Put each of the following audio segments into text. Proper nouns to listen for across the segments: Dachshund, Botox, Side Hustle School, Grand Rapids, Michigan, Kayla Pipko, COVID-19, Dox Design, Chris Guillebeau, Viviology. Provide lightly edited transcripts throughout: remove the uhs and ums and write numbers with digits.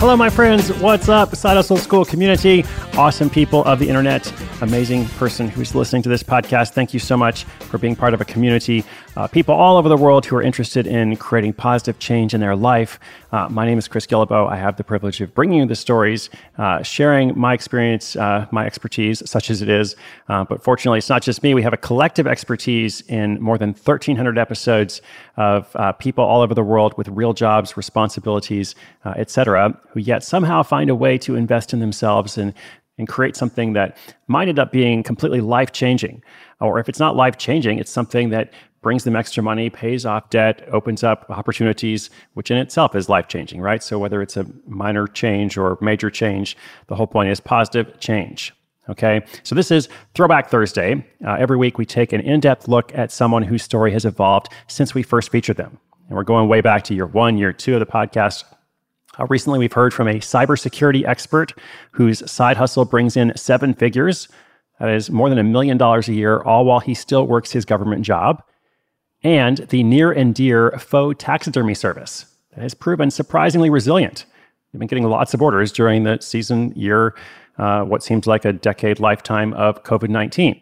Hello, my friends. What's up, Side Hustle School community? Awesome people of the internet, amazing person who's listening to this podcast. Thank you so much for being part of a community, people all over the world who are interested in creating positive change in their life. My name is Chris Guillebeau. I have the privilege of bringing you the stories, sharing my experience, my expertise, such as it is. But fortunately, it's not just me. We have a collective expertise in more than 1,300 episodes of people all over the world with real jobs, responsibilities, etc., who yet somehow find a way to invest in themselves and create something that might end up being completely life-changing. Or if it's not life-changing, it's something that brings them extra money, pays off debt, opens up opportunities, which in itself is life-changing, right? So whether it's a minor change or major change, the whole point is positive change. Okay, so this is Throwback Thursday. Every week we take an in-depth look at someone whose story has evolved since we first featured them. And we're going way back to year one, year two of the podcast. Recently, we've heard from a cybersecurity expert whose side hustle brings in seven figures. That is more than $1 million a year, all while he still works his government job. And the near and dear faux taxidermy service that has proven surprisingly resilient. They've been getting lots of orders during the season, year, what seems like a decade lifetime of COVID-19.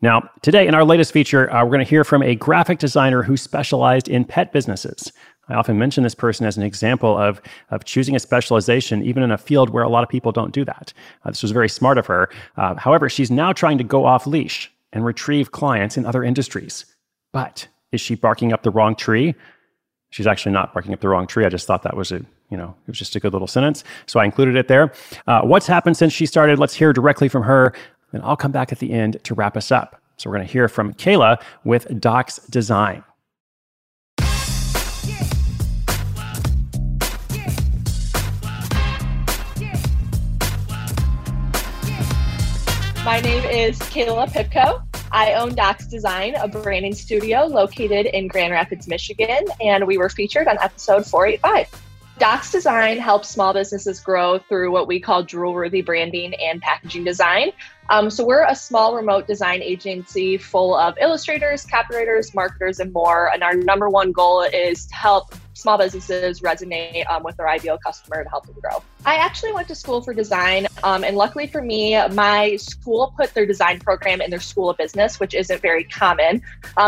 Now, today in our latest feature, we're going to hear from a graphic designer who specialized in pet businesses. I often mention this person as an example of choosing a specialization, even in a field where a lot of people don't do that. This was very smart of her. However, she's now trying to go off leash and retrieve clients in other industries. But is she barking up the wrong tree? She's actually not barking up the wrong tree. I just thought that was it was just a good little sentence. So I included it there. What's happened since she started? Let's hear directly from her. And I'll come back at the end to wrap us up. So we're going to hear from Kayla with Dox Design. My name is Kayla Pipko. I own Dox Design, a branding studio located in Grand Rapids, Michigan, and we were featured on episode 485. Dox Design helps small businesses grow through what we call drool-worthy branding and packaging design. So we're a small remote design agency full of illustrators, copywriters, marketers, and more. And our number one goal is to help small businesses resonate with their ideal customer to help them grow. I actually went to school for design, and luckily for me, my school put their design program in their school of business, which isn't very common.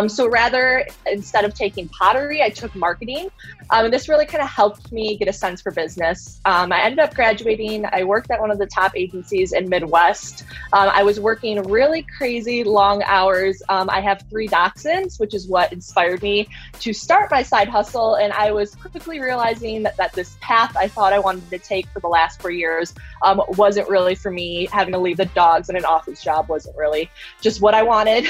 So rather, instead of taking pottery, I took marketing. And this really kind of helped me get a sense for business. I ended up graduating. I worked at one of the top agencies in Midwest. I was working really crazy long hours. I have three dachshunds, which is what inspired me to start my side hustle. And I was quickly realizing that this path I thought I wanted to take for the last 4 years wasn't really for me. Having to leave the dogs and an office job wasn't really just what I wanted.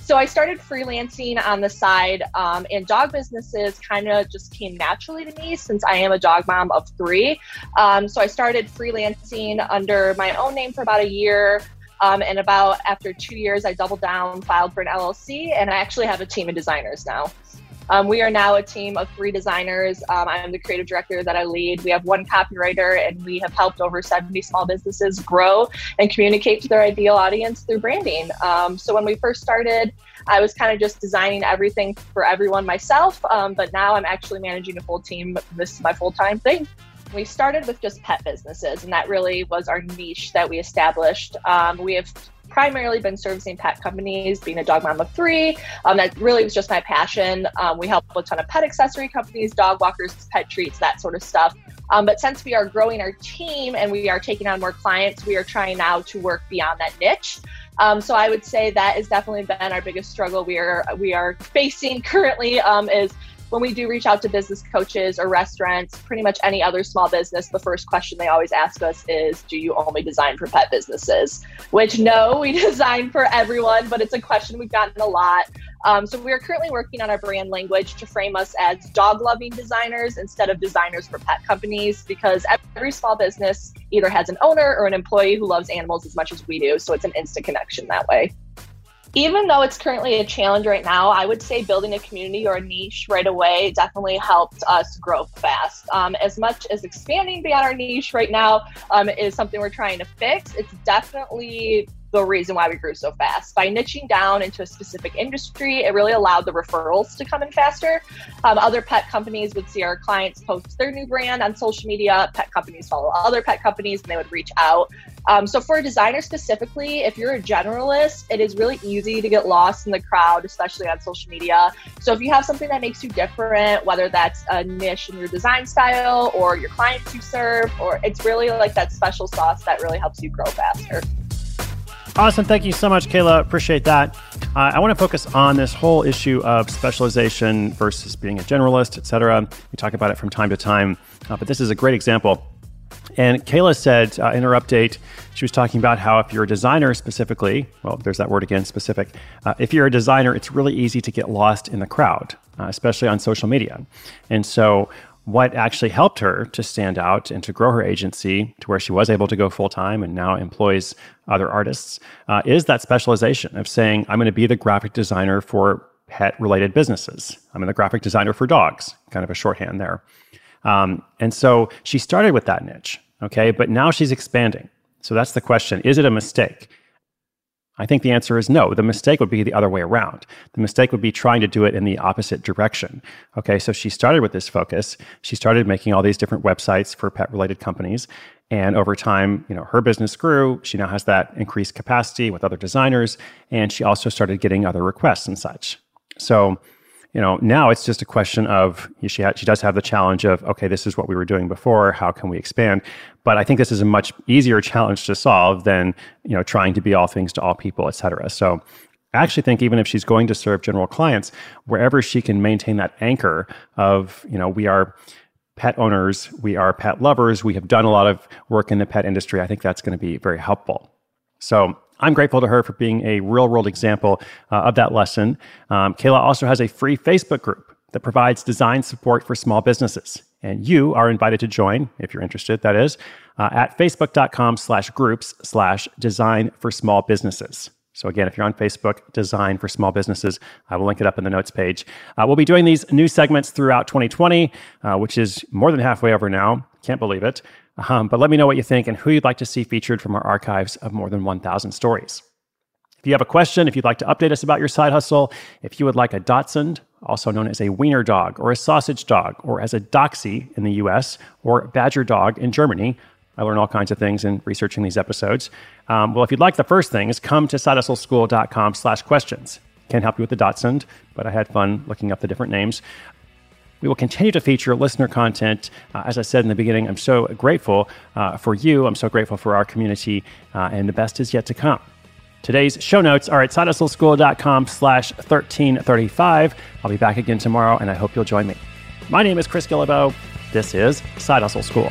So I started freelancing on the side, and dog businesses kind of just came naturally to me since I am a dog mom of three. So I started freelancing under my own name for about a year. And about after 2 years, I doubled down, filed for an LLC, and I actually have a team of designers now. We are now a team of 3 designers. I'm the creative director that I lead. We have 1 copywriter, and we have helped over 70 small businesses grow and communicate to their ideal audience through branding. So when we first started, I was kind of just designing everything for everyone myself, but now I'm actually managing a full team. This is my full-time thing. We started with just pet businesses, and that really was our niche that we established. We have primarily been servicing pet companies, being a dog mom of 3. That really was just my passion. We help a ton of pet accessory companies, dog walkers, pet treats, that sort of stuff. But since we are growing our team and we are taking on more clients, we are trying now to work beyond that niche. So I would say that has definitely been our biggest struggle we are facing currently, is when we do reach out to business coaches or restaurants, pretty much any other small business, the first question they always ask us is, do you only design for pet businesses? Which, no, we design for everyone, but it's a question we've gotten a lot. So we are currently working on our brand language to frame us as dog-loving designers instead of designers for pet companies, because every small business either has an owner or an employee who loves animals as much as we do, so it's an instant connection that way. Even though it's currently a challenge right now, I would say building a community or a niche right away definitely helped us grow fast. As much as expanding beyond our niche right now is something we're trying to fix, it's definitely the reason why we grew so fast. By niching down into a specific industry, it really allowed the referrals to come in faster. Other pet companies would see our clients post their new brand on social media, pet companies follow other pet companies, and they would reach out. So for a designer specifically, if you're a generalist, it is really easy to get lost in the crowd, especially on social media. So if you have something that makes you different, whether that's a niche in your design style or your clients you serve, or it's really like that special sauce that really helps you grow faster. Awesome. Thank you so much, Kayla. Appreciate that. I want to focus on this whole issue of specialization versus being a generalist, et cetera. We talk about it from time to time, but this is a great example. And Kayla said in her update, she was talking about how if you're a designer specifically, well, there's that word again, specific. If you're a designer, it's really easy to get lost in the crowd, especially on social media. And so what actually helped her to stand out and to grow her agency to where she was able to go full-time and now employs other artists is that specialization of saying, I'm going to be the graphic designer for pet-related businesses. I'm the graphic designer for dogs, kind of a shorthand there. And so she started with that niche, okay? But now she's expanding. So that's the question. Is it a mistake? I think the answer is no. The mistake would be the other way around. The mistake would be trying to do it in the opposite direction. Okay, so she started with this focus. She started making all these different websites for pet-related companies. And over time, you know, her business grew. She now has that increased capacity with other designers. And she also started getting other requests and such. So, you know, now it's just a question of, she does have the challenge of, okay, this is what we were doing before, how can we expand? But I think this is a much easier challenge to solve than, you know, trying to be all things to all people, et cetera. So I actually think even if she's going to serve general clients, wherever she can maintain that anchor of, you know, we are pet owners, we are pet lovers, we have done a lot of work in the pet industry, I think that's going to be very helpful. So I'm grateful to her for being a real-world example of that lesson. Kayla also has a free Facebook group that provides design support for small businesses. And you are invited to join, if you're interested, that is, at facebook.com/groups/design for small businesses. So again, if you're on Facebook, Design for Small Businesses, I will link it up in the notes page. We'll be doing these new segments throughout 2020, which is more than halfway over now. Can't believe it. But let me know what you think and who you'd like to see featured from our archives of more than 1,000 stories. If you have a question, if you'd like to update us about your side hustle, if you would like a Dachshund, also known as a wiener dog or a sausage dog, or as a Dachsie in the US or badger dog in Germany, I learn all kinds of things in researching these episodes. Well, if you'd like the first thing is come to sidehustleschool.com/questions. Can't help you with the Dachshund, but I had fun looking up the different names. We will continue to feature listener content. As I said in the beginning, I'm so grateful for you. I'm so grateful for our community, and the best is yet to come. Today's show notes are at sidehustleschool.com/1335. I'll be back again tomorrow, and I hope you'll join me. My name is Chris Guillebeau. This is Side Hustle School.